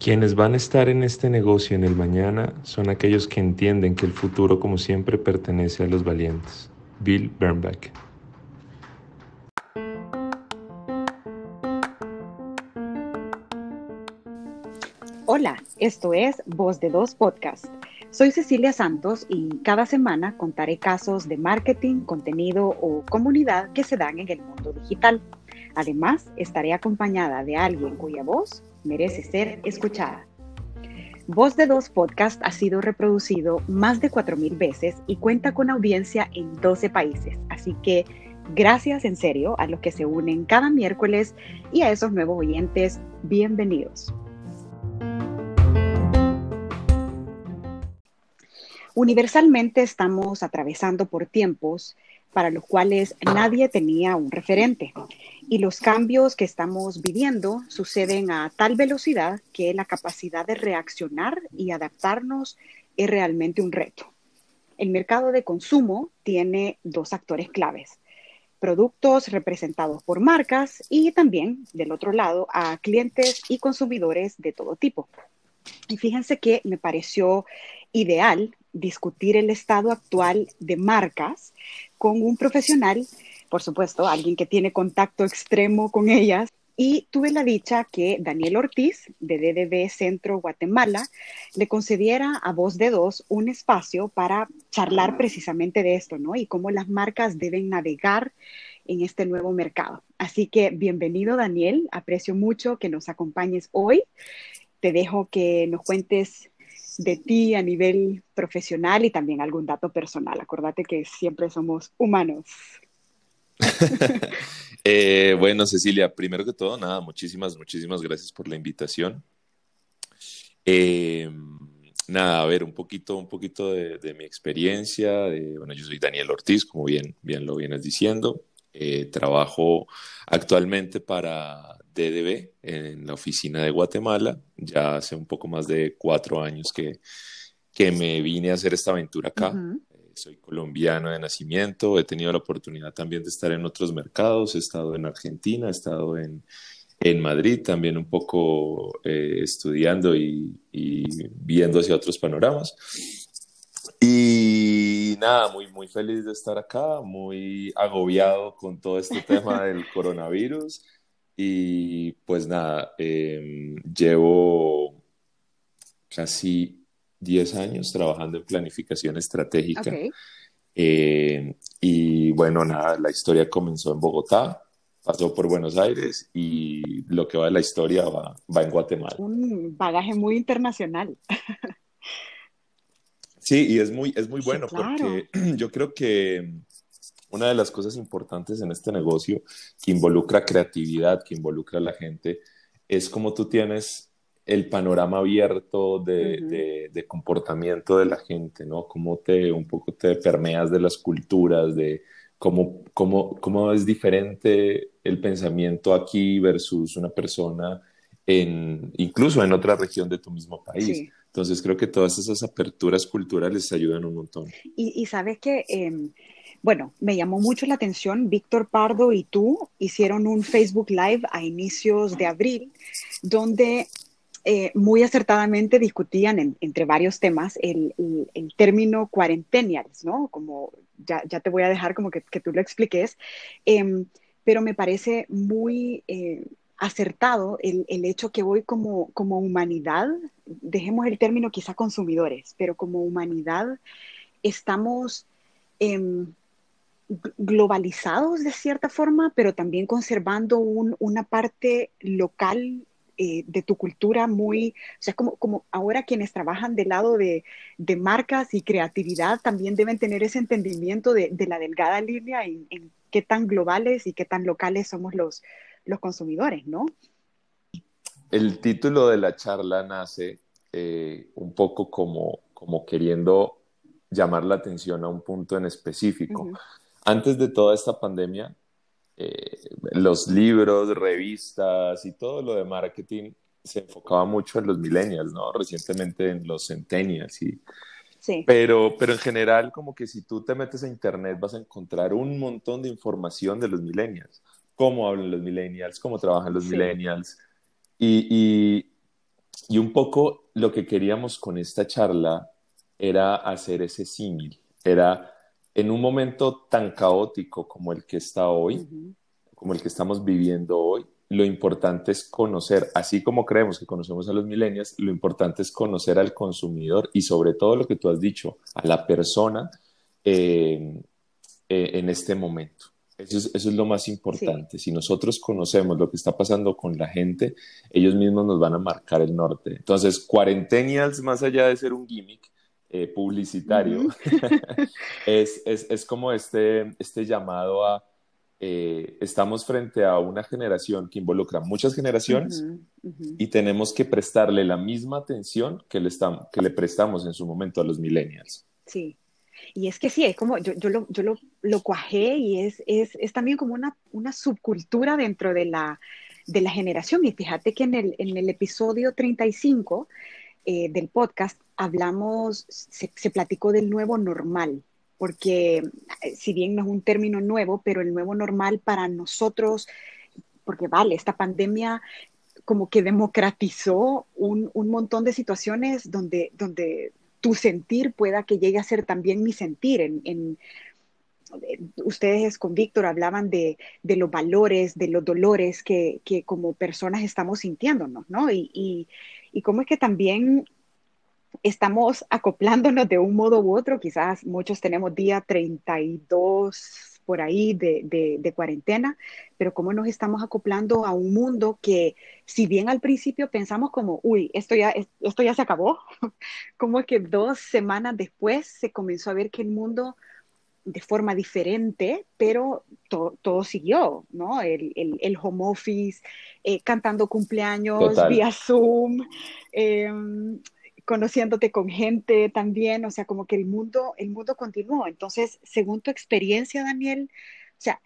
Quienes van a estar en este negocio en el mañana son aquellos que entienden que el futuro, como siempre, pertenece a los valientes. Bill Bernbach. Hola, esto es Voz de Dos Podcast. Soy Cecilia Santos y cada semana contaré casos de marketing, contenido o comunidad que se dan en el mundo digital. Además, estaré acompañada de alguien cuya voz merece ser escuchada. Voz de Dos Podcast ha sido reproducido más de 4,000 veces y cuenta con audiencia en 12 países. Así que gracias en serio a los que se unen cada miércoles y a esos nuevos oyentes, bienvenidos. Universalmente estamos atravesando por tiempos para los cuales nadie tenía un referente. Y los cambios que estamos viviendo suceden a tal velocidad que la capacidad de reaccionar y adaptarnos es realmente un reto. El mercado de consumo tiene dos actores claves: productos representados por marcas y también, del otro lado, a clientes y consumidores de todo tipo. Y fíjense que me pareció ideal discutir el estado actual de marcas con un profesional, por supuesto, alguien que tiene contacto extremo con ellas. Y tuve la dicha que Daniel Ortiz, de DDB Centro Guatemala, le concediera a Voz de Dos un espacio para charlar precisamente de esto, ¿no? Y cómo las marcas deben navegar en este nuevo mercado. Así que bienvenido, Daniel. Aprecio mucho que nos acompañes hoy. Te dejo que nos cuentes de ti a nivel profesional y también algún dato personal. Acuérdate que siempre somos humanos. Bueno, Cecilia, primero que todo, nada, muchísimas gracias por la invitación. Nada, a ver, un poquito de mi experiencia. Bueno, yo soy Daniel Ortiz, como bien lo vienes diciendo. Trabajo actualmente para DDB en la oficina de Guatemala. Ya hace un poco más de 4 años que me vine a hacer esta aventura acá. Uh-huh. Soy colombiano de nacimiento, he tenido la oportunidad también de estar en otros mercados, he estado en Argentina, he estado en Madrid también un poco estudiando y viendo hacia otros panoramas. Y nada, muy feliz de estar acá, muy agobiado con todo este tema del coronavirus. Y pues nada, llevo casi 10 años trabajando en planificación estratégica. Okay. Y bueno, nada, la historia comenzó en Bogotá, pasó por Buenos Aires y lo que va de la historia va en Guatemala. Un bagaje muy internacional. Sí, y es muy bueno, sí, claro. Porque yo creo que una de las cosas importantes en este negocio que involucra creatividad, que involucra a la gente, es como tú tienes el panorama abierto de comportamiento de la gente, ¿no? Cómo un poco te permeas de las culturas, de cómo es diferente el pensamiento aquí versus una persona incluso en otra región de tu mismo país. Sí. Entonces creo que todas esas aperturas culturales ayudan un montón. Y sabes que, bueno, me llamó mucho la atención, Víctor Pardo y tú hicieron un Facebook Live a inicios de abril, donde muy acertadamente discutían entre varios temas el término cuarentennials, ¿no? Como ya te voy a dejar como que tú lo expliques, pero me parece muy... acertado el hecho que hoy como humanidad, dejemos el término quizá consumidores, pero como humanidad estamos globalizados de cierta forma, pero también conservando una parte local de tu cultura muy... O sea, como ahora quienes trabajan del lado de marcas y creatividad también deben tener ese entendimiento de la delgada línea en qué tan globales y qué tan locales somos los consumidores, ¿no? El título de la charla nace un poco como queriendo llamar la atención a un punto en específico. Uh-huh. Antes de toda esta pandemia, los libros, revistas y todo lo de marketing se enfocaba mucho en los millennials, ¿no? Recientemente en los centennials y... Sí. Pero en general, como que si tú te metes a internet vas a encontrar un montón de información de los millennials. Cómo hablan los millennials, cómo trabajan los millennials. Y Y un poco lo que queríamos con esta charla era hacer ese símil, era en un momento tan caótico como el que está hoy, como el que estamos viviendo hoy, lo importante es conocer, así como creemos que conocemos a los millennials, lo importante es conocer al consumidor y sobre todo lo que tú has dicho, a la persona en este momento. Eso es lo más importante. Sí. Si nosotros conocemos lo que está pasando con la gente, ellos mismos nos van a marcar el norte. Entonces, cuarentenials, más allá de ser un gimmick publicitario, es como este llamado a estamos frente a una generación que involucra muchas generaciones y tenemos que prestarle la misma atención que le prestamos en su momento a los millennials. Sí, y es que sí, es como, yo lo cuajé y es también como una subcultura dentro de la generación. Y fíjate que en el episodio 35 del podcast hablamos, se platicó del nuevo normal. Porque si bien no es un término nuevo, pero el nuevo normal para nosotros, porque vale, esta pandemia como que democratizó un montón de situaciones donde tu sentir pueda que llegue a ser también mi sentir. Ustedes con Víctor hablaban de los valores, de los dolores que como personas estamos sintiéndonos, ¿no? Y cómo es que también estamos acoplándonos de un modo u otro. Quizás muchos tenemos día 32 por ahí de cuarentena, pero cómo nos estamos acoplando a un mundo que, si bien al principio pensamos como, uy, esto ya se acabó, como es que 2 semanas después se comenzó a ver que el mundo de forma diferente, pero todo siguió, ¿no? El home office, cantando cumpleaños, total, vía Zoom, conociéndote con gente también, o sea, como que el mundo continuó. Entonces, según tu experiencia, Daniel, o sea,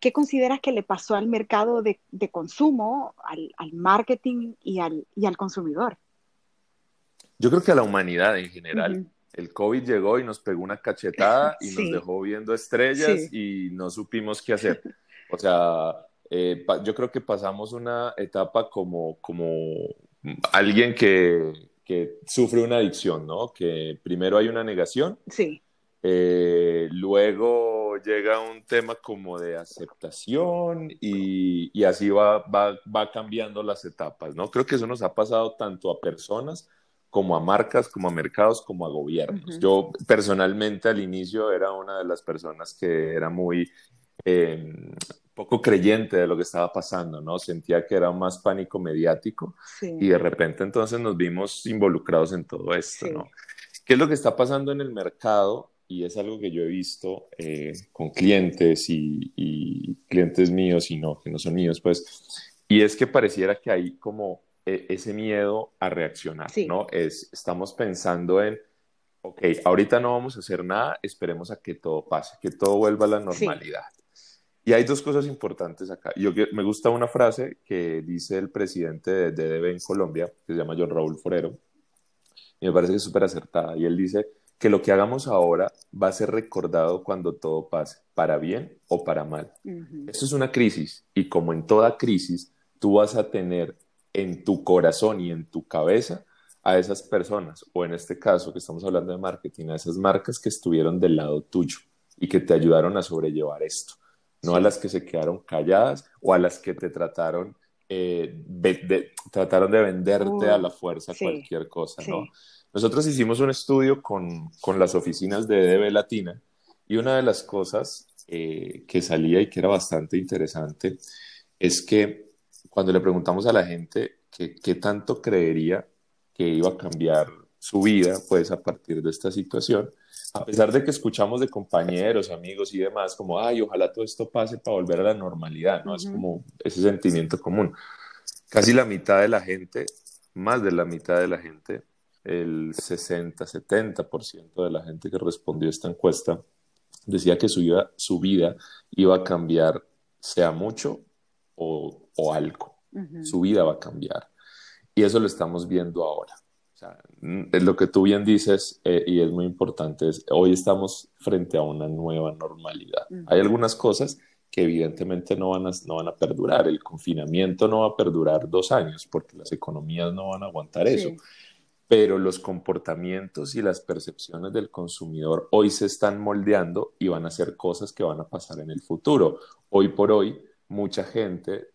¿qué consideras que le pasó al mercado de consumo, al marketing y al consumidor? Yo creo que a la humanidad en general. El COVID llegó y nos pegó una cachetada y nos dejó viendo estrellas y no supimos qué hacer. O sea, yo creo que pasamos una etapa como alguien que sufre una adicción, ¿no? Que primero hay una negación, luego llega un tema como de aceptación y así va cambiando las etapas, ¿no? Creo que eso nos ha pasado tanto a personas como a marcas, como a mercados, como a gobiernos. Yo personalmente al inicio era una de las personas que era muy poco creyente de lo que estaba pasando, ¿no? Sentía que era más pánico mediático y de repente entonces nos vimos involucrados en todo esto, ¿no? ¿Qué es lo que está pasando en el mercado? Y es algo que yo he visto con clientes y clientes míos y no, que no son míos, pues, y es que pareciera que hay como ese miedo a reaccionar, ¿no? Estamos pensando en, ok, ahorita no vamos a hacer nada, esperemos a que todo pase, que todo vuelva a la normalidad. Y hay 2 cosas importantes acá. Me gusta una frase que dice el presidente de DDB en Colombia, que se llama John Raúl Forero, y me parece que es súper acertada. Y él dice que lo que hagamos ahora va a ser recordado cuando todo pase, para bien o para mal. Esto es una crisis, y como en toda crisis, tú vas a tener en tu corazón y en tu cabeza a esas personas, o en este caso que estamos hablando de marketing, a esas marcas que estuvieron del lado tuyo y que te ayudaron a sobrellevar esto. No a las que se quedaron calladas o a las que te trataron, trataron de venderte a la fuerza cualquier cosa, ¿no? Nosotros hicimos un estudio con las oficinas de EDB Latina y una de las cosas que salía y que era bastante interesante es que cuando le preguntamos a la gente qué tanto creería que iba a cambiar su vida, pues, a partir de esta situación, a pesar de que escuchamos de compañeros, amigos y demás, como, ay, ojalá todo esto pase para volver a la normalidad, ¿no? Es como ese sentimiento común. Casi la mitad de la gente, más de la mitad de la gente, el 60, 70% de la gente que respondió a esta encuesta decía que su vida iba a cambiar, sea mucho o algo. Su vida va a cambiar. Y eso lo estamos viendo ahora. O sea, es lo que tú bien dices y es muy importante, hoy estamos frente a una nueva normalidad. Hay algunas cosas que evidentemente no van a perdurar. El confinamiento no va a perdurar 2 años porque las economías no van a aguantar eso. Pero los comportamientos y las percepciones del consumidor hoy se están moldeando y van a ser cosas que van a pasar en el futuro. Hoy por hoy, mucha gente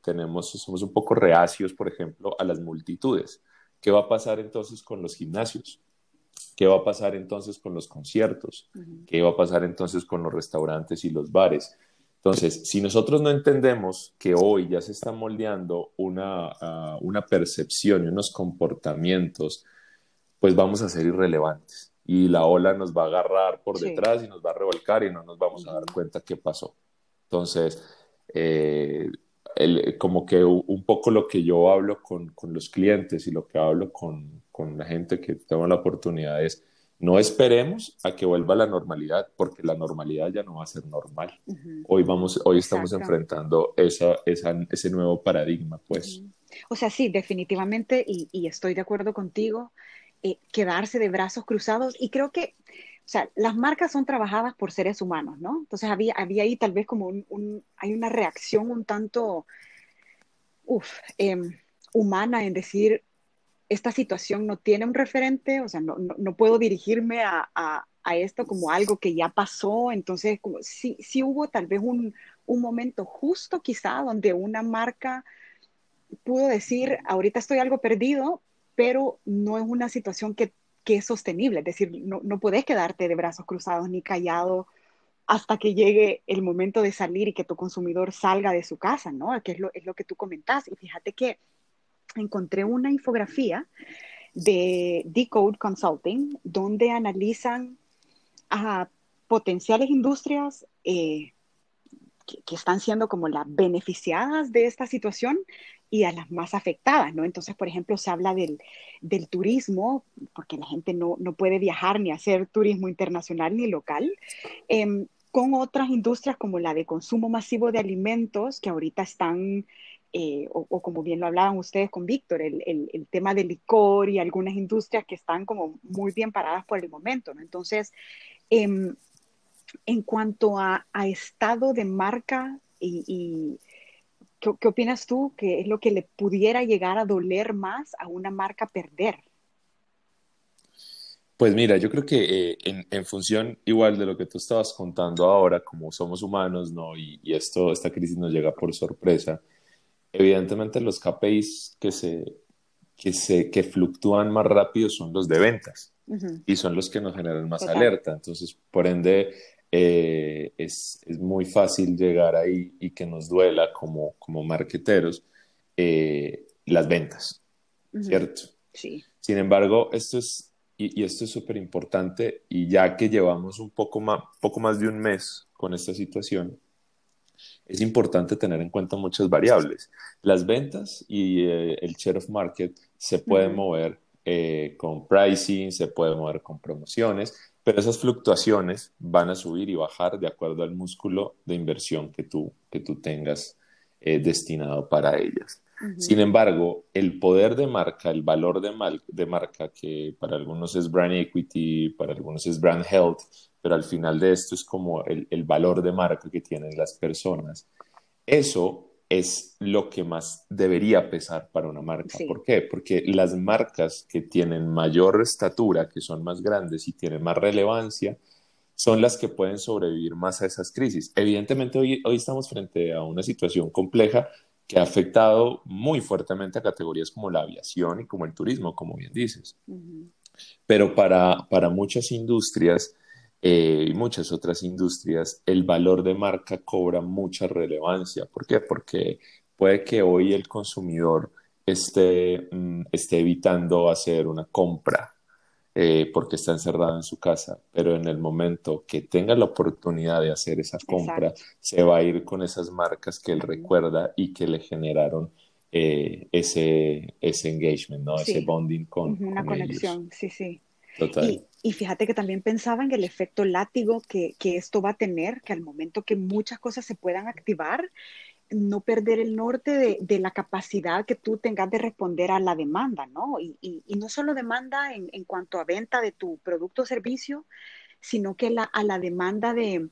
somos un poco reacios, por ejemplo, a las multitudes. ¿Qué va a pasar entonces con los gimnasios? ¿Qué va a pasar entonces con los conciertos? ¿Qué va a pasar entonces con los restaurantes y los bares? Entonces, si nosotros no entendemos que hoy ya se está moldeando una percepción y unos comportamientos, pues vamos a ser irrelevantes y la ola nos va a agarrar por detrás y nos va a revolcar y no nos vamos a dar cuenta qué pasó. Entonces, como que un poco lo que yo hablo con los clientes y lo que hablo con la gente que tengo la oportunidad es no esperemos a que vuelva la normalidad porque la normalidad ya no va a ser normal. Hoy estamos enfrentando ese nuevo paradigma, pues. O sea, sí, definitivamente y estoy de acuerdo contigo. Quedarse de brazos cruzados y creo que, o sea, las marcas son trabajadas por seres humanos, ¿no? Entonces había ahí tal vez como hay una reacción un tanto humana en decir, esta situación no tiene un referente, o sea, no puedo dirigirme a esto como algo que ya pasó, entonces como, sí hubo tal vez un momento justo quizá donde una marca pudo decir, ahorita estoy algo perdido, pero no es una situación que es sostenible. Es decir, no puedes quedarte de brazos cruzados ni callado hasta que llegue el momento de salir y que tu consumidor salga de su casa, ¿no? Que es lo que tú comentás. Y fíjate que encontré una infografía de Decode Consulting donde analizan a potenciales industrias que están siendo como las beneficiadas de esta situación y a las más afectadas, ¿no? Entonces, por ejemplo, se habla del turismo, porque la gente no puede viajar ni hacer turismo internacional ni local, con otras industrias como la de consumo masivo de alimentos, que ahorita están, o como bien lo hablaban ustedes con Víctor, el tema del licor y algunas industrias que están como muy bien paradas por el momento, ¿no? Entonces, en cuanto a estado de marca y ¿Qué opinas tú? ¿Qué es lo que le pudiera llegar a doler más a una marca perder? Pues mira, yo creo que en función igual de lo que tú estabas contando ahora, como somos humanos, ¿no? Y esta crisis nos llega por sorpresa. Evidentemente los KPIs que fluctúan más rápido son los de ventas y son los que nos generan más alerta. Entonces, por ende, es muy fácil llegar ahí y que nos duela como marketeros las ventas, ¿cierto? Sí. Sin embargo, esto es súper importante y ya que llevamos un poco más de un mes con esta situación, es importante tener en cuenta muchas variables. Las ventas y el share of market se pueden mover con pricing, se pueden mover con promociones, pero esas fluctuaciones van a subir y bajar de acuerdo al músculo de inversión que tú tengas destinado para ellas. Sin embargo, el poder de marca, el valor de marca, que para algunos es brand equity, para algunos es brand health, pero al final de esto es como el valor de marca que tienen las personas. Eso es lo que más debería pesar para una marca. Sí. ¿Por qué? Porque las marcas que tienen mayor estatura, que son más grandes y tienen más relevancia, son las que pueden sobrevivir más a esas crisis. Evidentemente hoy estamos frente a una situación compleja que ha afectado muy fuertemente a categorías como la aviación y como el turismo, como bien dices. Pero para muchas industrias y muchas otras industrias, el valor de marca cobra mucha relevancia. ¿Por qué? Porque puede que hoy el consumidor esté evitando hacer una compra porque está encerrado en su casa, pero en el momento que tenga la oportunidad de hacer esa compra, se va a ir con esas marcas que él recuerda y que le generaron ese engagement, ¿no? Ese bonding con conexión, ellos. Sí. Total. Y fíjate que también pensaba en el efecto látigo que esto va a tener, que al momento que muchas cosas se puedan activar, no perder el norte de la capacidad que tú tengas de responder a la demanda, ¿no? Y no solo demanda en cuanto a venta de tu producto o servicio, sino que a la demanda de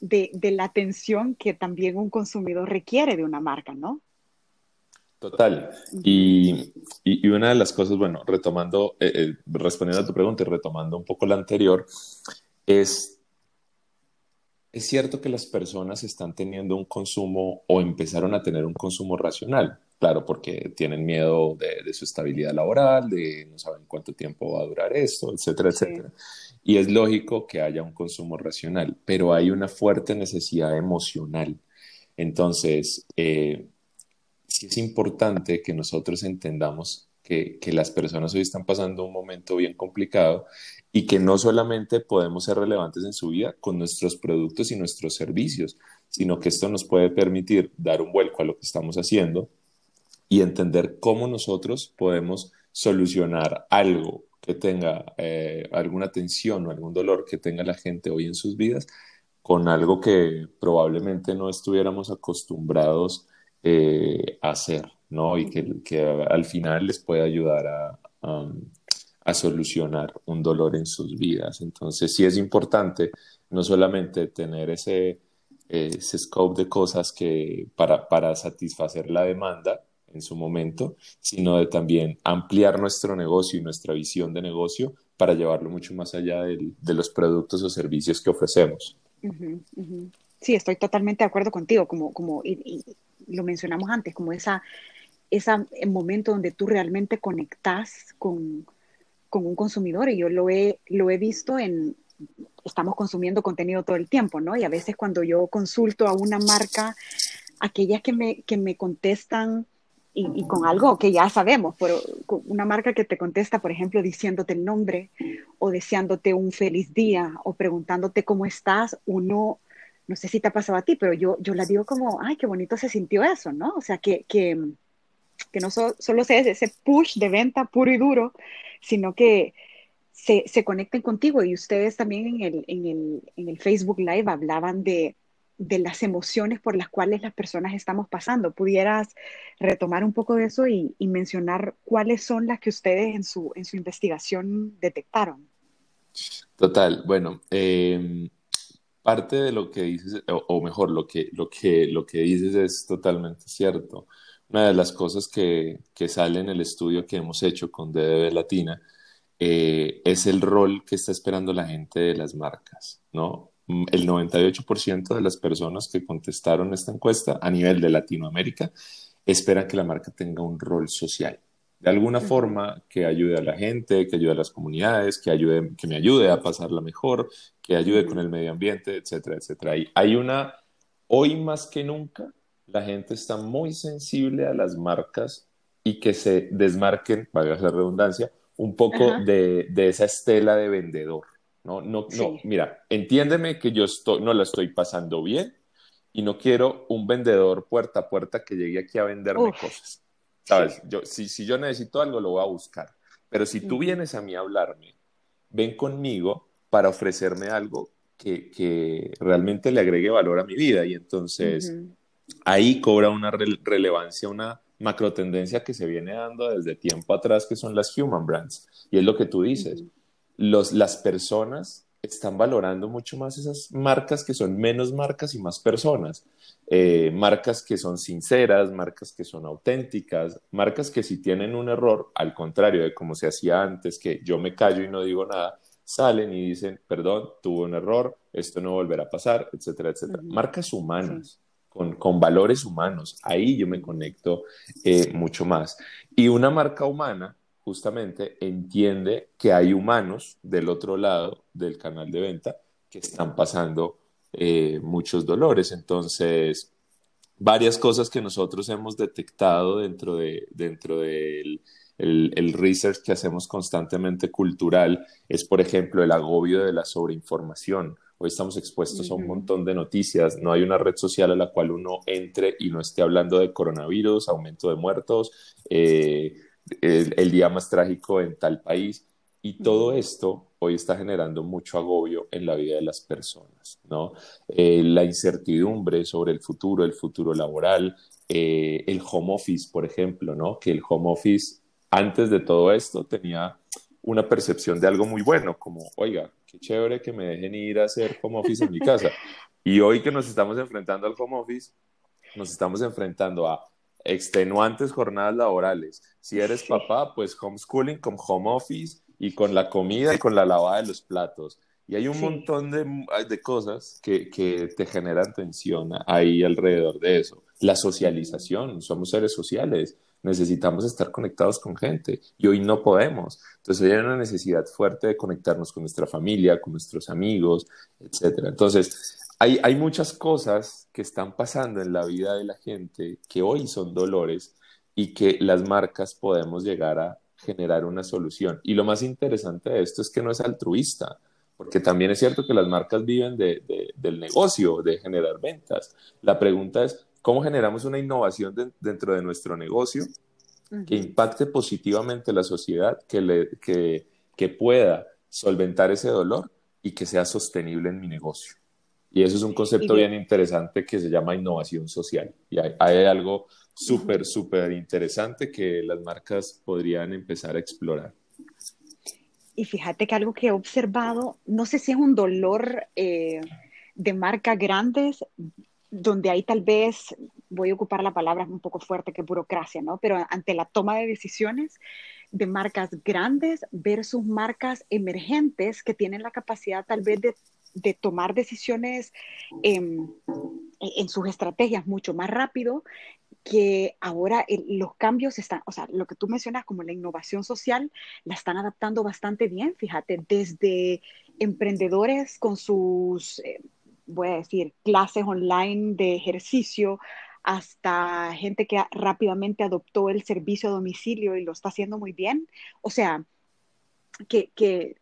de la atención que también un consumidor requiere de una marca, ¿no? Total. Y una de las cosas, bueno, retomando, respondiendo a tu pregunta y retomando un poco la anterior, es cierto que las personas están teniendo un consumo o empezaron a tener un consumo racional. Claro, porque tienen miedo de su estabilidad laboral, de no saben cuánto tiempo va a durar esto, etcétera, etcétera. Y es lógico que haya un consumo racional, pero hay una fuerte necesidad emocional. Entonces, sí es importante que nosotros entendamos que las personas hoy están pasando un momento bien complicado y que no solamente podemos ser relevantes en su vida con nuestros productos y nuestros servicios, sino que esto nos puede permitir dar un vuelco a lo que estamos haciendo y entender cómo nosotros podemos solucionar algo que tenga alguna tensión o algún dolor que tenga la gente hoy en sus vidas con algo que probablemente no estuviéramos acostumbrados a hacer, ¿no? Y que al final les puede ayudar a solucionar un dolor en sus vidas. Entonces sí es importante no solamente tener ese scope de cosas que para satisfacer la demanda en su momento, sino de también ampliar nuestro negocio y nuestra visión de negocio para llevarlo mucho más allá de los productos o servicios que ofrecemos. Uh-huh, uh-huh. Sí, estoy totalmente de acuerdo contigo, y lo mencionamos antes, como esa momento donde tú realmente conectas con un consumidor, y yo lo he visto en... Estamos consumiendo contenido todo el tiempo, ¿no? Y a veces cuando yo consulto a una marca, aquellas que me contestan y con algo que ya sabemos, pero con una marca que te contesta, por ejemplo, diciéndote el nombre o deseándote un feliz día o preguntándote cómo estás, uno, no sé si te ha pasado a ti, pero yo la digo como, ay, qué bonito se sintió eso, ¿no? O sea, que no solo sea ese push de venta puro y duro, sino que se conecten contigo. Y ustedes también en el Facebook Live hablaban de las emociones por las cuales las personas estamos pasando. ¿Pudieras retomar un poco de eso y mencionar cuáles son las que ustedes en su investigación detectaron? Total. Bueno, parte de lo que dices, o mejor, lo que dices es totalmente cierto. Una de las cosas que sale en el estudio que hemos hecho con DDB Latina es el rol que está esperando la gente de las marcas, ¿no? El 98% de las personas que contestaron esta encuesta a nivel de Latinoamérica esperan que la marca tenga un rol social, de alguna forma que ayude a la gente, que ayude a las comunidades, que me ayude a pasarla mejor, que ayude con el medio ambiente, etcétera, etcétera. Y hoy más que nunca, la gente está muy sensible a las marcas y que se desmarquen, valga la redundancia, un poco de esa estela de vendedor. No, mira, entiéndeme que no la estoy pasando bien y no quiero un vendedor puerta a puerta que llegue aquí a venderme cosas, ¿sabes? Sí. Si yo necesito algo, lo voy a buscar. Pero si tú vienes a mí a hablarme, ven conmigo para ofrecerme algo que realmente le agregue valor a mi vida. Y entonces ahí cobra una relevancia, una macro tendencia que se viene dando desde tiempo atrás, que son las human brands. Y es lo que tú dices. Las personas están valorando mucho más esas marcas que son menos marcas y más personas, marcas que son sinceras, marcas que son auténticas, marcas que si tienen un error, al contrario de como se hacía antes, que yo me callo y no digo nada, salen y dicen, perdón, tuve un error, esto no volverá a pasar, etcétera, etcétera. Marcas humanas, con valores humanos, ahí yo me conecto mucho más. Y una marca humana justamente entiende que hay humanos del otro lado del canal de venta que están pasando muchos dolores. Entonces, varias cosas que nosotros hemos detectado dentro del research que hacemos constantemente cultural es, por ejemplo, el agobio de la sobreinformación. Hoy estamos expuestos a un montón de noticias. No hay una red social a la cual uno entre y no esté hablando de coronavirus, aumento de muertos, el día más trágico en tal país, y todo esto hoy está generando mucho agobio en la vida de las personas, ¿no? La incertidumbre sobre el futuro laboral, el home office, por ejemplo, ¿no? Que el home office, antes de todo esto, tenía una percepción de algo muy bueno, como, oiga, qué chévere que me dejen ir a hacer home office en mi casa. Y hoy que nos estamos enfrentando al home office, nos estamos enfrentando a extenuantes jornadas laborales. Si eres papá, pues homeschooling con home office y con la comida y con la lavada de los platos. Y hay un montón de cosas que te generan tensión ahí alrededor de eso. La socialización, somos seres sociales, necesitamos estar conectados con gente y hoy no podemos. Entonces hay una necesidad fuerte de conectarnos con nuestra familia, con nuestros amigos, etc. Entonces hay muchas cosas que están pasando en la vida de la gente que hoy son dolores y que las marcas podemos llegar a generar una solución. Y lo más interesante de esto es que no es altruista, porque también es cierto que las marcas viven del negocio, de generar ventas. La pregunta es, ¿cómo generamos una innovación dentro de nuestro negocio que impacte positivamente la sociedad, que pueda solventar ese dolor y que sea sostenible en mi negocio? Y eso es un concepto bien interesante que se llama innovación social. Y hay algo súper, súper interesante que las marcas podrían empezar a explorar. Y fíjate que algo que he observado, no sé si es un dolor de marcas grandes, donde hay tal vez, voy a ocupar la palabra un poco fuerte que burocracia, ¿no? Pero ante la toma de decisiones de marcas grandes versus marcas emergentes que tienen la capacidad tal vez de tomar decisiones en sus estrategias mucho más rápido, que ahora los cambios están, o sea, lo que tú mencionas como la innovación social, la están adaptando bastante bien, fíjate, desde emprendedores con sus, voy a decir, clases online de ejercicio, hasta gente que rápidamente adoptó el servicio a domicilio y lo está haciendo muy bien. O sea, que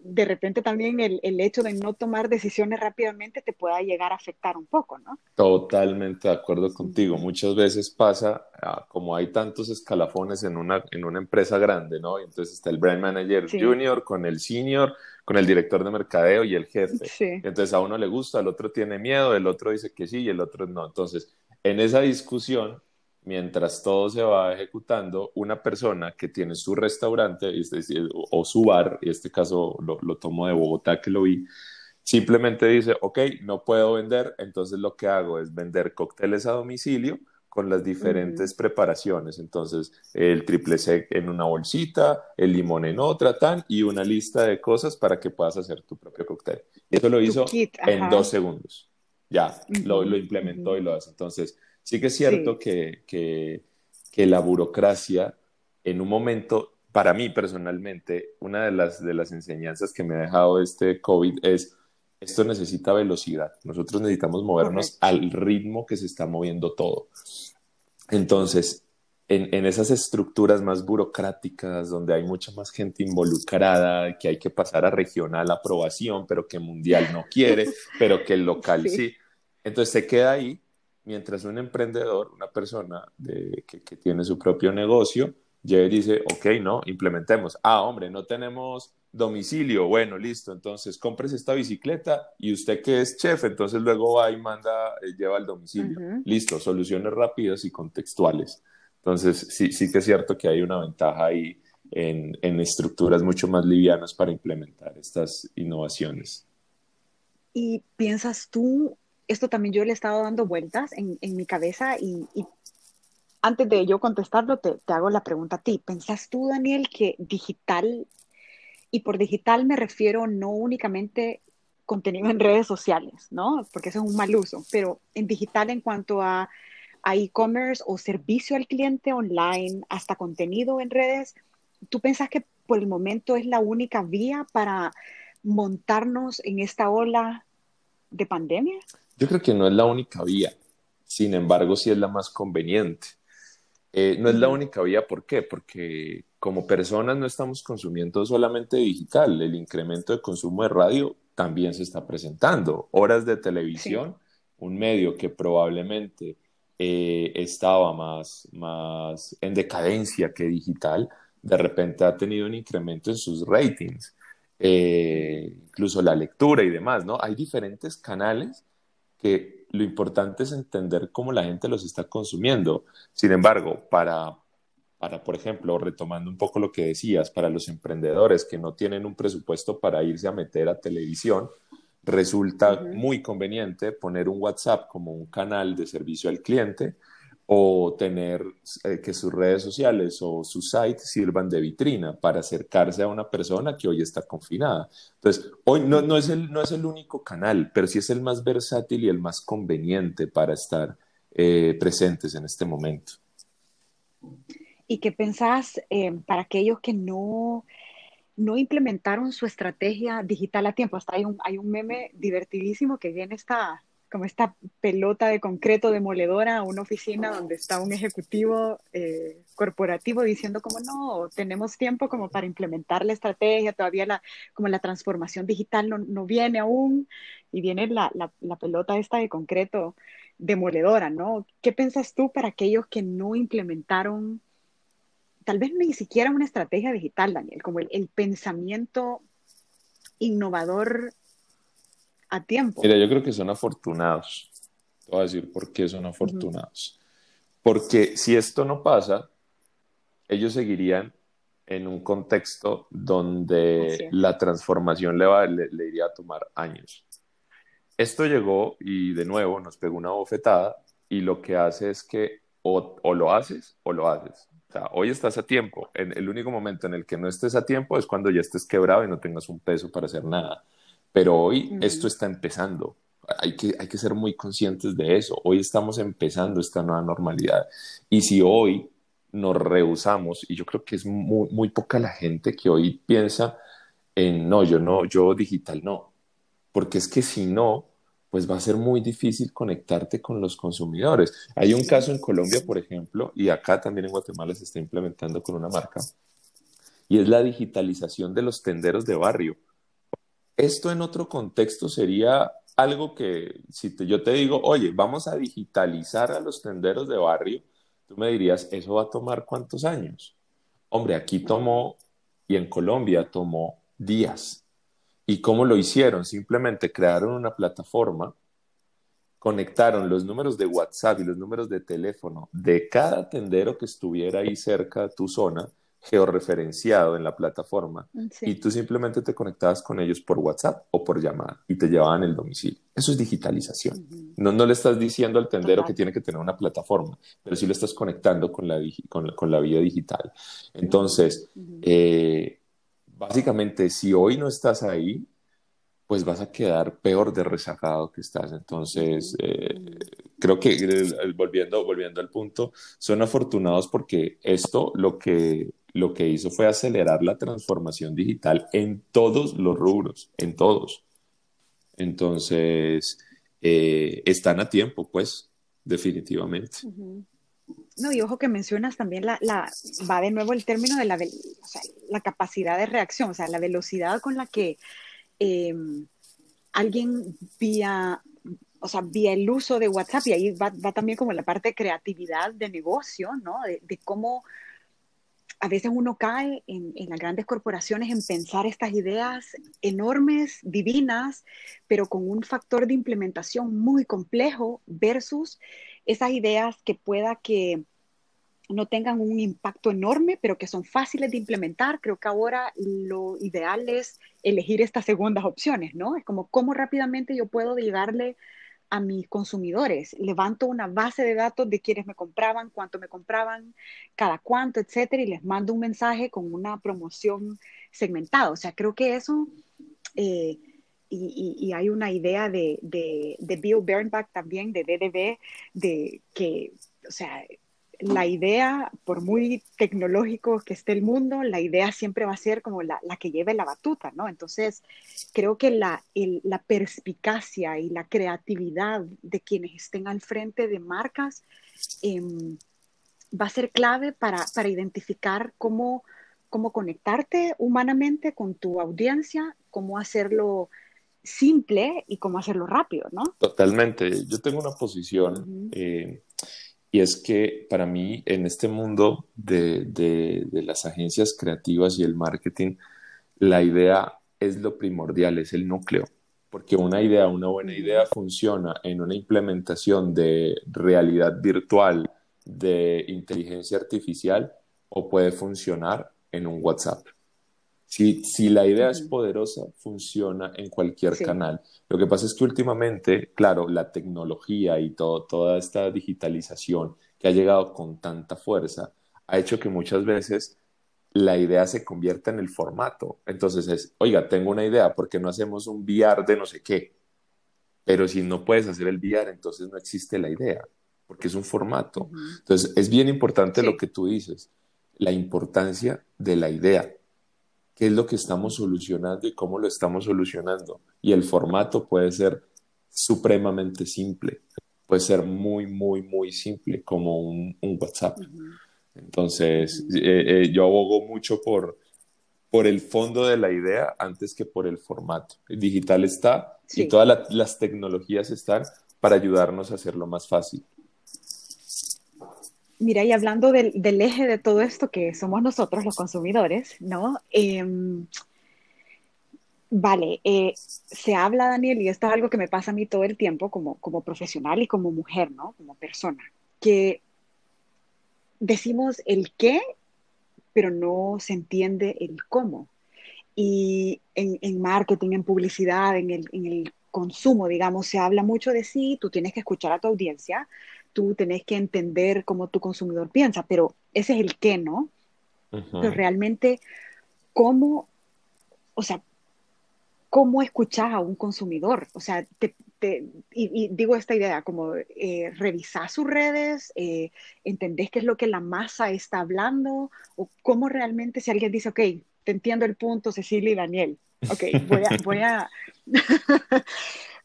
de repente también el hecho de no tomar decisiones rápidamente te pueda llegar a afectar un poco, ¿no? Totalmente de acuerdo contigo. Muchas veces pasa, como hay tantos escalafones en una empresa grande, ¿no? Entonces está el brand manager junior con el senior, con el director de mercadeo y el jefe. Sí. Entonces a uno le gusta, al otro tiene miedo, el otro dice que sí y el otro no. Entonces, en esa discusión, mientras todo se va ejecutando, una persona que tiene su restaurante o su bar, en este caso lo tomo de Bogotá que lo vi, simplemente dice, ok, no puedo vender, entonces lo que hago es vender cócteles a domicilio con las diferentes preparaciones. Entonces, el triple sec en una bolsita, el limón en otra, y una lista de cosas para que puedas hacer tu propio cóctel. Eso lo hizo en 2 segundos. Ya, lo implementó y lo hace. Entonces, sí que es cierto que la burocracia, en un momento, para mí personalmente, una de las enseñanzas que me ha dejado este COVID es, esto necesita velocidad. Nosotros necesitamos movernos al ritmo que se está moviendo todo. Entonces, en esas estructuras más burocráticas, donde hay mucha más gente involucrada, que hay que pasar a regional aprobación, pero que mundial no quiere, pero que el local sí. Entonces, se queda ahí. Mientras un emprendedor, una persona que tiene su propio negocio, llega y dice, ok, no, implementemos. Ah, hombre, no tenemos domicilio. Bueno, listo, entonces cómprese esta bicicleta y usted que es chef, entonces luego va y lleva al domicilio. Listo, soluciones rápidas y contextuales. Entonces, sí que es cierto que hay una ventaja ahí en estructuras mucho más livianas para implementar estas innovaciones. ¿Y piensas tú? Esto también yo le he estado dando vueltas en mi cabeza y antes de yo contestarlo te hago la pregunta a ti. ¿Pensás tú, Daniel, que digital, y por digital me refiero no únicamente contenido en redes sociales, ¿no? Porque eso es un mal uso, pero en digital en cuanto a e-commerce o servicio al cliente online, hasta contenido en redes, ¿tú pensás que por el momento es la única vía para montarnos en esta ola de pandemia? Yo creo que no es la única vía, sin embargo sí es la más conveniente. No es la única vía, ¿por qué? Porque como personas no estamos consumiendo solamente digital, el incremento de consumo de radio también se está presentando. Horas de televisión, un medio que probablemente estaba más en decadencia que digital, de repente ha tenido un incremento en sus ratings, incluso la lectura y demás, ¿no? Hay diferentes canales que lo importante es entender cómo la gente los está consumiendo. Sin embargo, para, por ejemplo, retomando un poco lo que decías, para los emprendedores que no tienen un presupuesto para irse a meter a televisión, resulta muy conveniente poner un WhatsApp como un canal de servicio al cliente o tener que sus redes sociales o su site sirvan de vitrina para acercarse a una persona que hoy está confinada. Entonces, hoy no es el único canal, pero sí es el más versátil y el más conveniente para estar presentes en este momento. ¿Y qué pensás para aquellos que no implementaron su estrategia digital a tiempo? Hasta hay un meme divertidísimo que viene como esta pelota de concreto demoledora a una oficina donde está un ejecutivo corporativo diciendo como no, tenemos tiempo como para implementar la estrategia, todavía la transformación digital no viene aún, y viene la pelota esta de concreto demoledora, ¿no? ¿Qué piensas tú para aquellos que no implementaron tal vez ni siquiera una estrategia digital, Daniel, como el pensamiento innovador a tiempo? Mira, yo creo que son afortunados. Te voy a decir por qué son afortunados. Porque si esto no pasa, ellos seguirían en un contexto donde la transformación le iría a tomar años. Esto llegó y de nuevo nos pegó una bofetada, y lo que hace es que o lo haces o lo haces. O sea, hoy estás a tiempo. El único momento en el que no estés a tiempo es cuando ya estés quebrado y no tengas un peso para hacer nada. Pero hoy esto está empezando. Hay que ser muy conscientes de eso. Hoy estamos empezando esta nueva normalidad. Y si hoy nos rehusamos, y yo creo que es muy, muy poca la gente que hoy piensa en yo digital no. Porque es que si no, pues va a ser muy difícil conectarte con los consumidores. Hay un caso en Colombia, por ejemplo, y acá también en Guatemala se está implementando con una marca, y es la digitalización de los tenderos de barrio. Esto en otro contexto sería algo que, si yo te digo, oye, vamos a digitalizar a los tenderos de barrio, tú me dirías, ¿eso va a tomar cuántos años? Hombre, aquí tomó, y en Colombia tomó días. ¿Y cómo lo hicieron? Simplemente crearon una plataforma, conectaron los números de WhatsApp y los números de teléfono de cada tendero que estuviera ahí cerca de tu zona, georreferenciado en la plataforma, y tú simplemente te conectabas con ellos por WhatsApp o por llamada y te llevaban el domicilio. Eso es digitalización. No le estás diciendo al tendero que tiene que tener una plataforma, pero sí lo estás conectando con la vía digital. Entonces, básicamente, si hoy no estás ahí, pues vas a quedar peor de rezagado que estás. Entonces, creo que, volviendo al punto, son afortunados porque esto lo que hizo fue acelerar la transformación digital en todos los rubros, en todos. Entonces, están a tiempo, pues, definitivamente. No, y ojo que mencionas también va de nuevo el término de la capacidad de reacción, o sea, la velocidad con la que alguien vía el uso de WhatsApp, y ahí va también como la parte de creatividad de negocio, ¿no? De cómo a veces uno cae en las grandes corporaciones en pensar estas ideas enormes, divinas, pero con un factor de implementación muy complejo versus esas ideas que pueda que no tengan un impacto enorme, pero que son fáciles de implementar. Creo que ahora lo ideal es elegir estas segundas opciones, ¿no? Es como, ¿cómo rápidamente yo puedo llegarle a mis consumidores? Levanto una base de datos de quiénes me compraban, cuánto me compraban, cada cuánto, etcétera, y les mando un mensaje con una promoción segmentada. O sea, creo que eso... Y hay una idea de Bill Bernbach también, de DDB, de que, o sea, la idea, por muy tecnológico que esté el mundo, la idea siempre va a ser como la que lleve la batuta, ¿no? Entonces, creo que la perspicacia y la creatividad de quienes estén al frente de marcas va a ser clave para identificar cómo conectarte humanamente con tu audiencia, cómo hacerlo simple y cómo hacerlo rápido, ¿no? Totalmente. Yo tengo una posición y es que para mí en este mundo de las agencias creativas y el marketing, la idea es lo primordial, es el núcleo, porque una buena idea funciona en una implementación de realidad virtual, de inteligencia artificial, o puede funcionar en un WhatsApp. Si la idea es poderosa, funciona en cualquier canal. Lo que pasa es que últimamente, claro, la tecnología y toda esta digitalización que ha llegado con tanta fuerza ha hecho que muchas veces la idea se convierta en el formato. Entonces es, oiga, tengo una idea, ¿por qué no hacemos un VR de no sé qué? Pero si no puedes hacer el VR, entonces no existe la idea, porque es un formato. Entonces es bien importante lo que tú dices, la importancia de la idea. ¿Qué es lo que estamos solucionando y cómo lo estamos solucionando? Y el formato puede ser supremamente simple. Puede ser muy, muy, muy simple, como un WhatsApp. Entonces, yo abogo mucho por el fondo de la idea antes que por el formato. El digital está y todas las tecnologías están para ayudarnos a hacerlo más fácil. Mira, y hablando del eje de todo esto que somos nosotros los consumidores, ¿no? Se habla, Daniel, y esto es algo que me pasa a mí todo el tiempo como profesional y como mujer, ¿no? Como persona, que decimos el qué, pero no se entiende el cómo. Y en marketing, en publicidad, en el consumo, digamos, se habla mucho de sí, tú tienes que escuchar a tu audiencia, tú tenés que entender cómo tu consumidor piensa, pero ese es el qué, ¿no? Uh-huh. Pero realmente, ¿cómo escuchás a un consumidor? O sea, y digo esta idea, como revisás sus redes, entendés qué es lo que la masa está hablando, o cómo realmente si alguien dice, ok, te entiendo el punto, Cecilia y Daniel, ok, voy a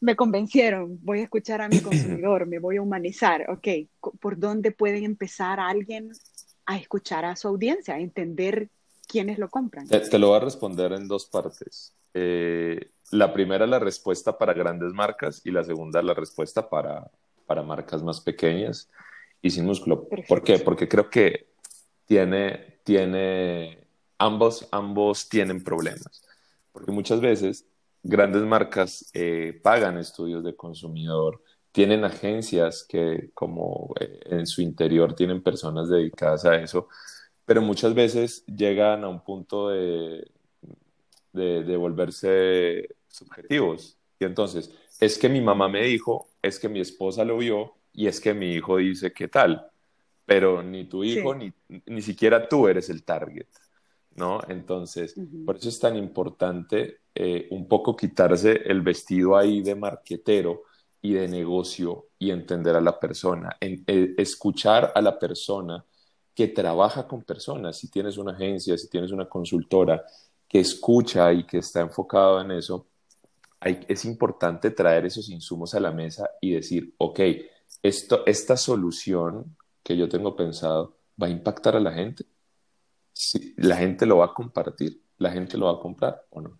me convencieron, voy a escuchar a mi consumidor, me voy a humanizar. Ok, ¿por dónde pueden empezar a alguien a escuchar a su audiencia, a entender quiénes lo compran? Te lo voy a responder en dos partes. La primera, la respuesta para grandes marcas, y la segunda, la respuesta para marcas más pequeñas y sin músculo. Perfecto. ¿Por qué? Porque creo que ambos tienen problemas. Porque muchas veces grandes marcas pagan estudios de consumidor, tienen agencias que como en su interior tienen personas dedicadas a eso, pero muchas veces llegan a un punto de volverse subjetivos. Y entonces, es que mi mamá me dijo, es que mi esposa lo vio y es que mi hijo dice qué tal, pero ni tu hijo ni siquiera tú eres el target, ¿no? Entonces, por eso es tan importante un poco quitarse el vestido ahí de marquetero y de negocio y entender a la persona, escuchar a la persona que trabaja con personas. Si tienes una agencia, si tienes una consultora que escucha y que está enfocado en eso, es importante traer esos insumos a la mesa y decir, ok, esta solución que yo tengo pensado va a impactar a la gente. Sí, la gente lo va a compartir, la gente lo va a comprar o no.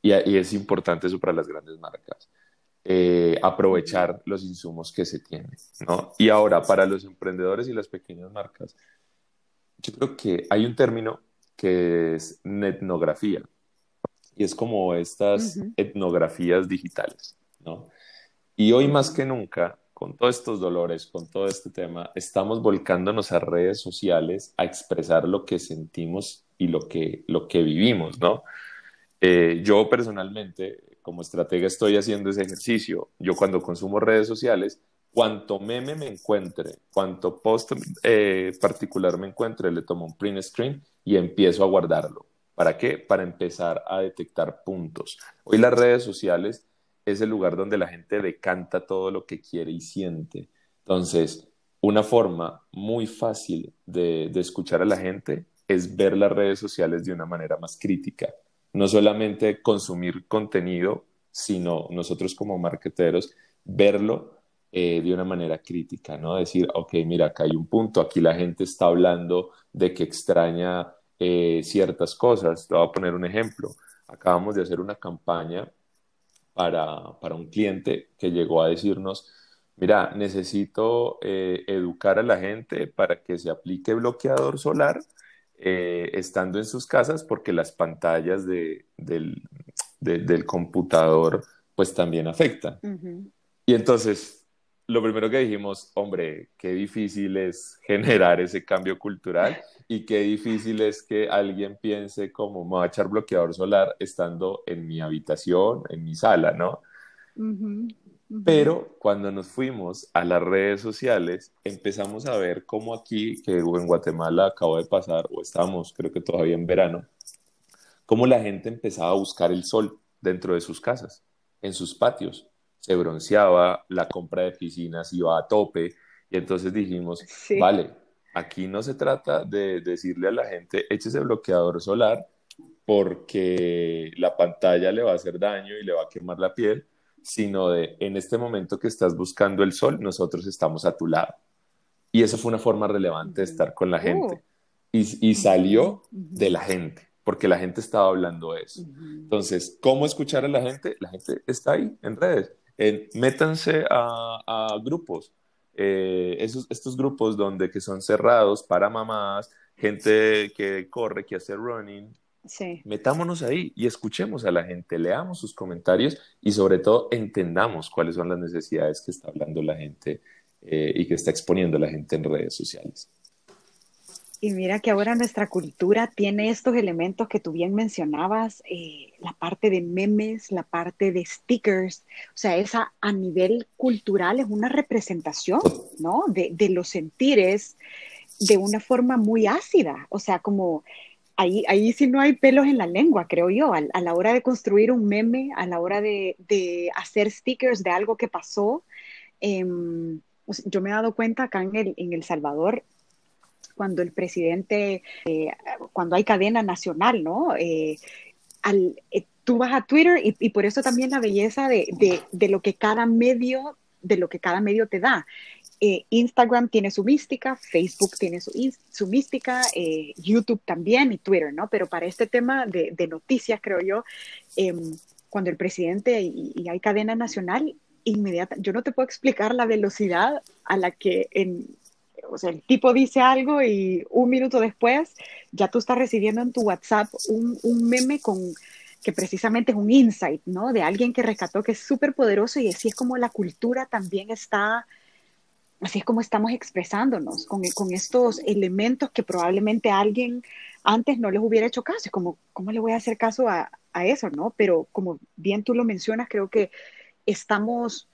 Y es importante eso para las grandes marcas, aprovechar los insumos que se tienen, ¿no? Y ahora, para los emprendedores y las pequeñas marcas, yo creo que hay un término que es netnografía, y es como estas etnografías digitales, ¿no? Y hoy más que nunca, con todos estos dolores, con todo este tema, estamos volcándonos a redes sociales a expresar lo que sentimos y lo que vivimos, ¿no? Yo personalmente, como estratega, estoy haciendo ese ejercicio. Yo cuando consumo redes sociales, cuanto meme me encuentre, cuanto post particular me encuentre, le tomo un print screen y empiezo a guardarlo. ¿Para qué? Para empezar a detectar puntos. Hoy las redes sociales es el lugar donde la gente decanta todo lo que quiere y siente. Entonces, una forma muy fácil de escuchar a la gente es ver las redes sociales de una manera más crítica. No solamente consumir contenido, sino nosotros como marketeros verlo de una manera crítica, ¿no? Decir, ok, mira, acá hay un punto, aquí la gente está hablando de que extraña ciertas cosas. Te voy a poner un ejemplo. Acabamos de hacer una campaña para un cliente que llegó a decirnos, mira, necesito educar a la gente para que se aplique bloqueador solar estando en sus casas, porque las pantallas del computador pues también afectan. Y entonces lo primero que dijimos, hombre, qué difícil es generar ese cambio cultural y qué difícil es que alguien piense como me voy a echar bloqueador solar estando en mi habitación, en mi sala, ¿no? Uh-huh, uh-huh. Pero cuando nos fuimos a las redes sociales empezamos a ver cómo aquí, que en Guatemala acabó de pasar, o estamos creo que todavía en verano, cómo la gente empezaba a buscar el sol dentro de sus casas, en sus patios. Se bronceaba, la compra de piscinas iba a tope, y entonces dijimos, sí, vale, aquí no se trata de decirle a la gente, échese bloqueador solar, porque la pantalla le va a hacer daño y le va a quemar la piel, sino de, en este momento que estás buscando el sol, nosotros estamos a tu lado. Y esa fue una forma relevante de estar con la gente. Y salió de la gente, porque la gente estaba hablando de eso. Entonces, ¿cómo escuchar a la gente? La gente está ahí, en redes. Métanse a grupos. Estos grupos que son cerrados para mamás, gente que corre, que hace running. Sí. Metámonos ahí y escuchemos a la gente, leamos sus comentarios y sobre todo entendamos cuáles son las necesidades que está hablando la gente y que está exponiendo la gente en redes sociales. Y mira que ahora nuestra cultura tiene estos elementos que tú bien mencionabas, la parte de memes, la parte de stickers, o sea, esa a nivel cultural es una representación, ¿no? De los sentires de una forma muy ácida, o sea, como ahí sí no hay pelos en la lengua, creo yo, a la hora de construir un meme, a la hora de hacer stickers de algo que pasó. Yo me he dado cuenta acá en El Salvador, cuando el presidente, cuando hay cadena nacional, ¿no? Tú vas a Twitter y por eso también la belleza de lo que cada medio, te da. Instagram tiene su mística, Facebook tiene su mística, YouTube también y Twitter, ¿no? Pero para este tema de noticias, creo yo, cuando el presidente y hay cadena nacional, inmediata, yo no te puedo explicar la velocidad a la que o sea, el tipo dice algo y un minuto después ya tú estás recibiendo en tu WhatsApp un meme que precisamente es un insight, ¿no? De alguien que rescató, que es súper poderoso, y así es como la cultura también está, así es como estamos expresándonos con estos elementos que probablemente alguien antes no les hubiera hecho caso. Es como, ¿cómo le voy a hacer caso a eso, no? Pero como bien tú lo mencionas, creo que estamos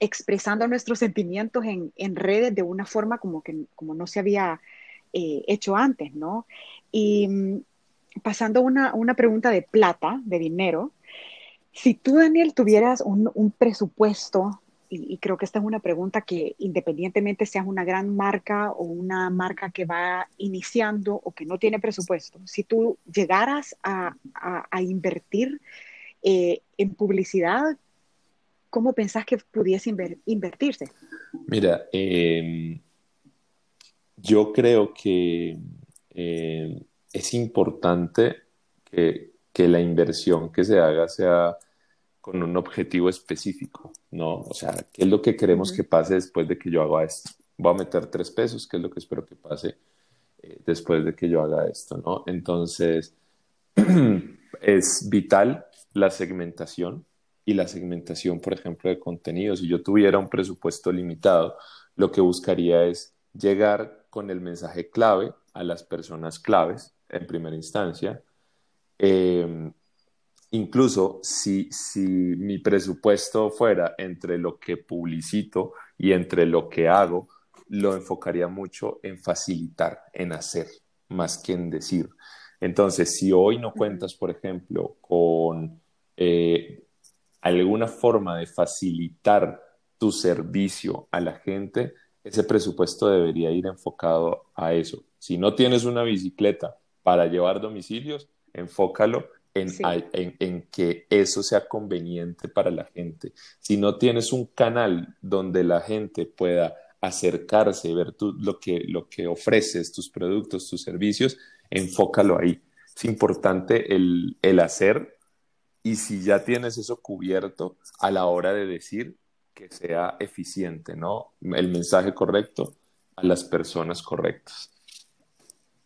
expresando nuestros sentimientos en redes de una forma como no se había hecho antes, ¿no? Y pasando a una pregunta de plata, de dinero, si tú, Daniel, tuvieras un presupuesto, y creo que esta es una pregunta que independientemente seas una gran marca o una marca que va iniciando o que no tiene presupuesto, si tú llegaras a invertir en publicidad, ¿cómo pensás que pudiese invertirse? Mira, yo creo que es importante que la inversión que se haga sea con un objetivo específico, ¿no? O sea, ¿qué es lo que queremos que pase después de que yo haga esto? Voy a meter $3, ¿qué es lo que espero que pase después de que yo haga esto, ¿no? Entonces, es vital la segmentación. Y la segmentación, por ejemplo, de contenidos. Si yo tuviera un presupuesto limitado, lo que buscaría es llegar con el mensaje clave a las personas claves en primera instancia. Incluso si mi presupuesto fuera entre lo que publicito y entre lo que hago, lo enfocaría mucho en facilitar, en hacer, más que en decir. Entonces, si hoy no cuentas, por ejemplo, con alguna forma de facilitar tu servicio a la gente, ese presupuesto debería ir enfocado a eso. Si no tienes una bicicleta para llevar domicilios, enfócalo en que eso sea conveniente para la gente. Si no tienes un canal donde la gente pueda acercarse y ver lo que ofreces, tus productos, tus servicios, enfócalo ahí. Es importante el hacer. Y si ya tienes eso cubierto, a la hora de decir, que sea eficiente, ¿no? El mensaje correcto a las personas correctas.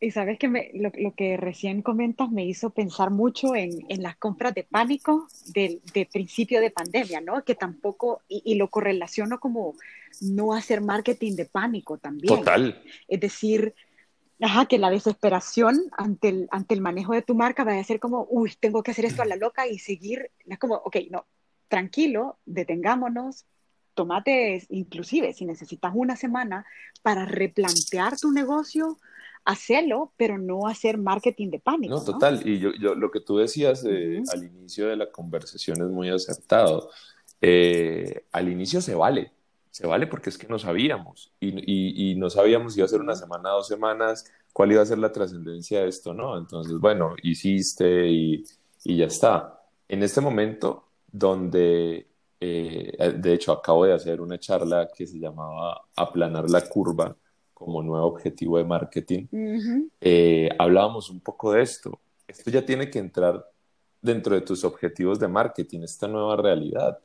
Y sabes que lo que recién comentas me hizo pensar mucho en las compras de pánico de principio de pandemia, ¿no? Que tampoco, y lo correlaciono como no hacer marketing de pánico también. Total. Es decir, ajá, que la desesperación ante el manejo de tu marca vaya a ser como, uy, tengo que hacer esto a la loca y seguir. Es como, ok, no, tranquilo, detengámonos. Tomate, inclusive, si necesitas una semana para replantear tu negocio, hacerlo, pero no hacer marketing de pánico. No, total. ¿No? Y yo lo que tú decías al inicio de la conversación es muy acertado. Al inicio se vale porque es que no sabíamos. Y no sabíamos si iba a ser una semana, 2 semanas, cuál iba a ser la trascendencia de esto, ¿no? Entonces, bueno, hiciste y ya está. En este momento donde... de hecho, acabo de hacer una charla que se llamaba Aplanar la curva como nuevo objetivo de marketing. Uh-huh. Hablábamos un poco de esto. Esto ya tiene que entrar dentro de tus objetivos de marketing, esta nueva realidad.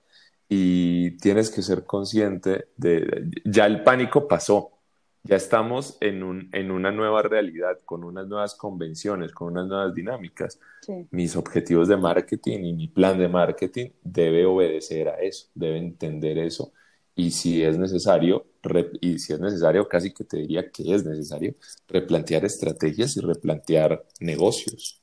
Y tienes que ser consciente de... Ya el pánico pasó. Ya estamos en una nueva realidad, con unas nuevas convenciones, con unas nuevas dinámicas. Sí. Mis objetivos de marketing y mi plan de marketing debe obedecer a eso, debe entender eso. Y si es necesario, casi que te diría que es necesario replantear estrategias y replantear negocios.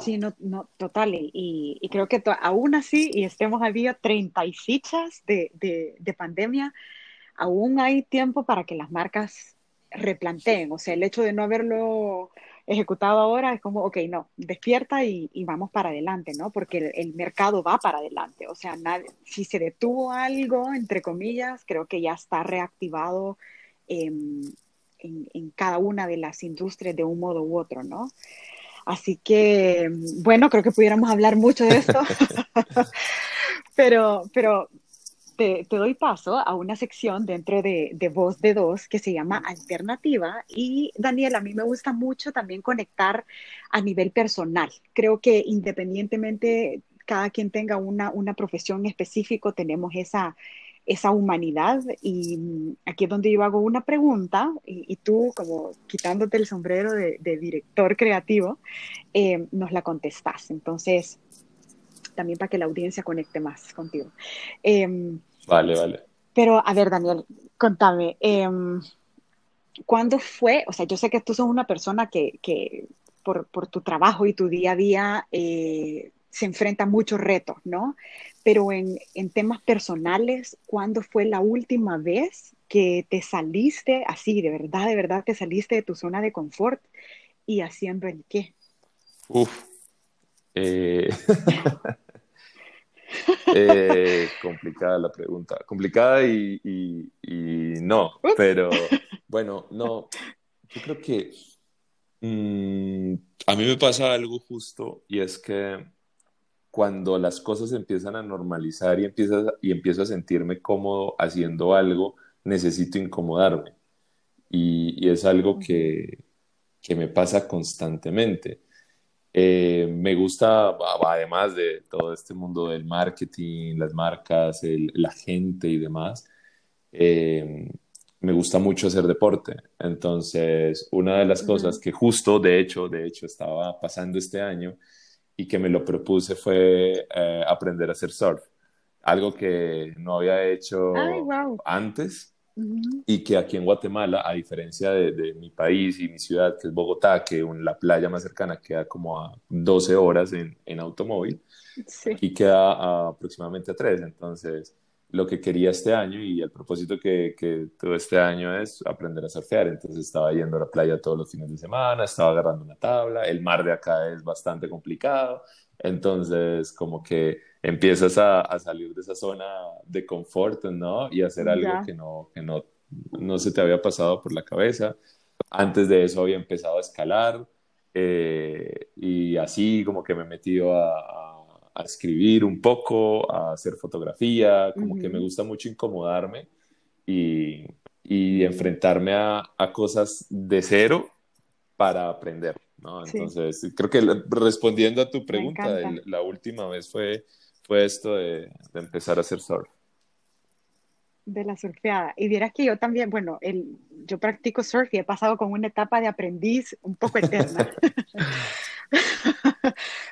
Sí, no, total. Y creo que aún así, y estemos al día 36 de pandemia, aún hay tiempo para que las marcas replanteen. O sea, el hecho de no haberlo ejecutado ahora es como, ok, no, despierta y vamos para adelante, ¿no? Porque el mercado va para adelante. O sea, si se detuvo algo, entre comillas, creo que ya está reactivado en cada una de las industrias de un modo u otro, ¿no? Así que, bueno, creo que pudiéramos hablar mucho de esto. pero te doy paso a una sección dentro de Voz de Dos que se llama Alternativa. Y, Daniel, a mí me gusta mucho también conectar a nivel personal. Creo que independientemente cada quien tenga una profesión específica, tenemos esa humanidad. Y aquí es donde yo hago una pregunta y tú, como quitándote el sombrero de director creativo, nos la contestás. Entonces, también para que la audiencia conecte más contigo. Vale. Pero, a ver, Daniel, contame, ¿cuándo fue? O sea, yo sé que tú sos una persona que por tu trabajo y tu día a día se enfrenta a muchos retos, ¿no? Pero en temas personales, ¿cuándo fue la última vez que te saliste así, de verdad, te saliste de tu zona de confort y haciendo el qué? Complicada la pregunta. Complicada y no, pero bueno, no. Yo creo que a mí me pasa algo justo y es que cuando las cosas empiezan a normalizar y empiezo a sentirme cómodo haciendo algo, necesito incomodarme. Y es algo que me pasa constantemente. Me gusta, además de todo este mundo del marketing, las marcas, la gente y demás, me gusta mucho hacer deporte. Entonces, una de las cosas que justo, de hecho, estaba pasando este año, y que me lo propuse fue aprender a hacer surf, algo que no había hecho antes y que aquí en Guatemala, a diferencia de mi país y mi ciudad, que es Bogotá, que la playa más cercana queda como a 12 horas en automóvil, aquí queda aproximadamente a 3. Entonces, lo que quería este año y el propósito que tuve este año es aprender a surfear. Entonces estaba yendo a la playa todos los fines de semana, estaba agarrando una tabla, el mar de acá es bastante complicado, entonces como que empiezas a salir de esa zona de confort, ¿no? Y hacer algo que no se te había pasado por la cabeza. Antes de eso había empezado a escalar y así como que me he metido a escribir un poco, a hacer fotografía, como que me gusta mucho incomodarme y enfrentarme a cosas de cero para aprender, ¿no? Entonces, creo que respondiendo a tu pregunta, la última vez fue esto de empezar a hacer surf. De la surfeada. Y vieras que yo también, bueno, yo practico surf y he pasado con una etapa de aprendiz un poco eterna.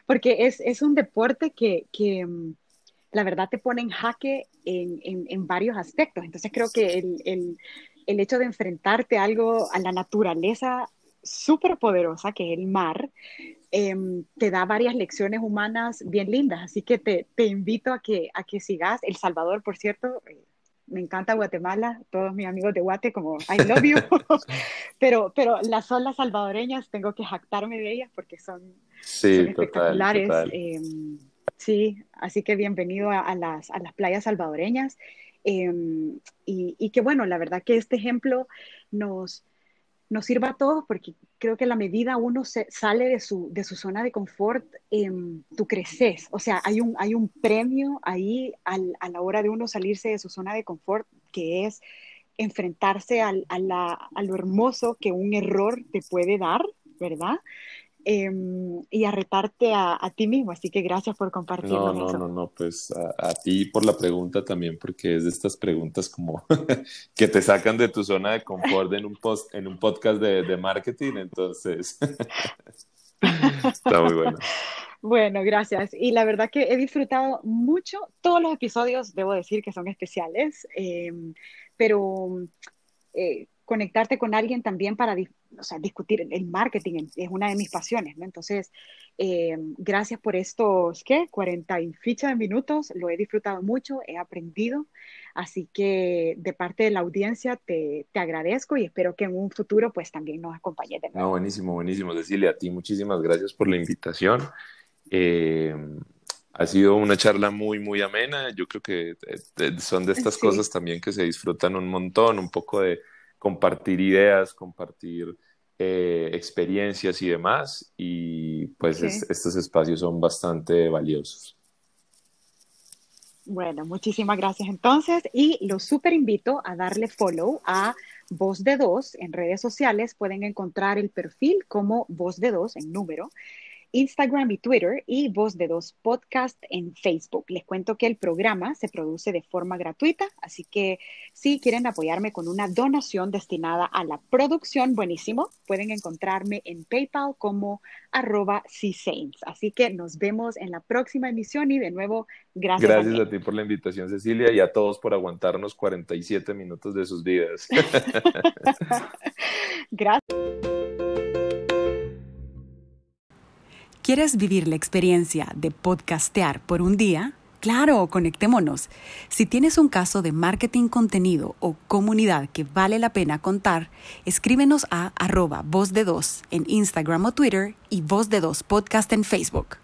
Porque es un deporte que la verdad te pone en jaque en varios aspectos. Entonces creo que el hecho de enfrentarte a la naturaleza súper poderosa, que es el mar, te da varias lecciones humanas bien lindas. Así que te invito a que sigas. El Salvador, por cierto, me encanta Guatemala, todos mis amigos de Guate como I love you, pero las olas salvadoreñas tengo que jactarme de ellas porque son espectaculares. Total. Sí, así que bienvenido a las playas salvadoreñas y que bueno, la verdad que este ejemplo nos sirva a todos porque creo que a la medida uno sale de su zona de confort, tú creces. O sea, hay un premio ahí a la hora de uno salirse de su zona de confort, que es enfrentarse a lo hermoso que un error te puede dar, ¿verdad? Y a retarte a ti mismo. Así que gracias por compartirnos eso. No, pues a ti por la pregunta también, porque es de estas preguntas como que te sacan de tu zona de confort en un podcast de marketing, entonces está muy bueno. Bueno, gracias. Y la verdad que he disfrutado mucho. Todos los episodios, debo decir que son especiales, pero conectarte con alguien también para discutir el marketing es una de mis pasiones, ¿no? Entonces, gracias por estos, 40 y ficha de minutos. Lo he disfrutado mucho, he aprendido. Así que de parte de la audiencia te agradezco y espero que en un futuro pues también nos acompañes de nuevo. No, buenísimo, Cecilia. A ti muchísimas gracias por la invitación. Ha sido una charla muy, muy amena. Yo creo que son de estas cosas también que se disfrutan un montón, un poco de compartir ideas, compartir experiencias y demás, y pues estos espacios son bastante valiosos. Bueno, muchísimas gracias entonces, y los súper invito a darle follow a Voz de Dos en redes sociales. Pueden encontrar el perfil como Voz de Dos en número, Instagram y Twitter, y Voz de Dos Podcast en Facebook. Les cuento que el programa se produce de forma gratuita, así que si quieren apoyarme con una donación destinada a la producción, buenísimo, pueden encontrarme en PayPal como @csaints. Así que nos vemos en la próxima emisión y de nuevo, gracias. Gracias a ti por la invitación, Cecilia, y a todos por aguantarnos 47 minutos de sus vidas. Gracias. ¿Quieres vivir la experiencia de podcastear por un día? ¡Claro! ¡Conectémonos! Si tienes un caso de marketing, contenido o comunidad que vale la pena contar, escríbenos a @vozdedos en Instagram o Twitter y Voz de Dos Podcast en Facebook.